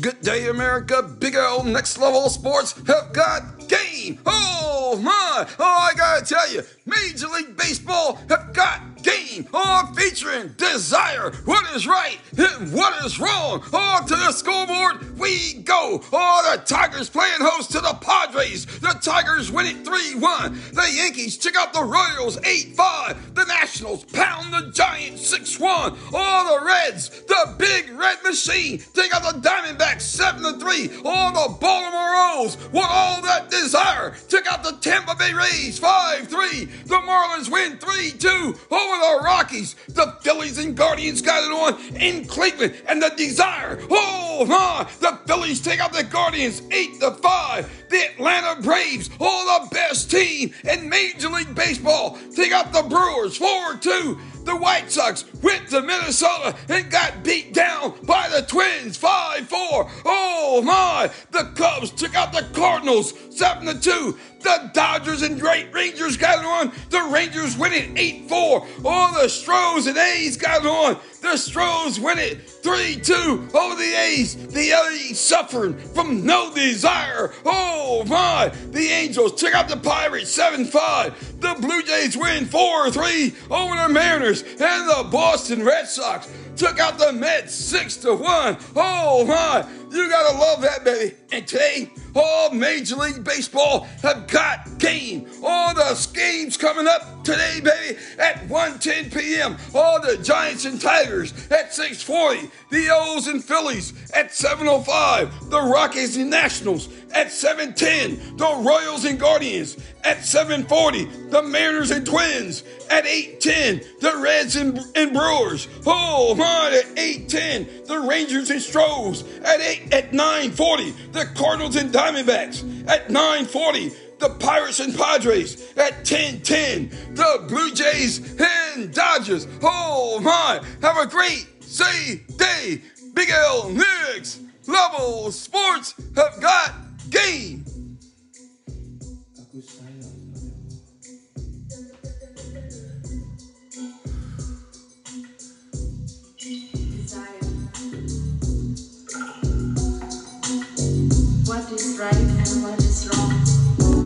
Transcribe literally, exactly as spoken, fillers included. Good day, America. Big L Next Level Sports have got game. Oh, my. Oh, I got to tell you, Major League Baseball have got game. Oh, featuring Desire. What is right and what is wrong? Oh, to the scoreboard we go. Oh, the Tigers playing host to the Padres. The Tigers win it three one. The Yankees took out the Royals eight five. The Nationals pound the Giants six one. Oh, the Reds, the big red machine, take out the Diamondbacks seven to three. Oh, the Baltimore Orioles won all that desire. Took out the Tampa Bay Rays five three. The Marlins win three two over the Rockies. The Phillies and Guardians got it on in Cleveland. And the desire, oh my, the Phillies take out the Guardians eight to five. The Atlanta Braves, oh, the best team in Major League Baseball, take out the Brewers four two. The White Sox went to Minnesota and got beat down by the Twins five four. Oh my, the Cubs took out the Cardinals seven to two. The Dodgers and Great Rangers got it on. The Rangers win it eight four. Oh, the Stros and A's got it on. The Stros win it three two over the A's. The A's suffering from no desire. Oh my, the Angels took out the Pirates seven five. The Blue Jays win four three over the Mariners. And the Boston Red Sox took out the Mets six to one. Oh my, you gotta love that, baby. And today, all Major League Baseball have got game. All the games coming up today, baby, at one ten p.m. All the Giants and Tigers at six forty. The O's and Phillies at seven oh five. The Rockies and Nationals at seven ten. The Royals and Guardians at seven forty. The Mariners and Twins at eight ten. The Reds and, and Brewers, oh my, at eight ten. The Rangers and Stros at eight at nine forty. The Cardinals and Diamondbacks at nine forty. The Pirates and Padres at ten ten. The Blue Jays and Dodgers. Oh my, have a great safe day. Big L Next Level Sports have got game.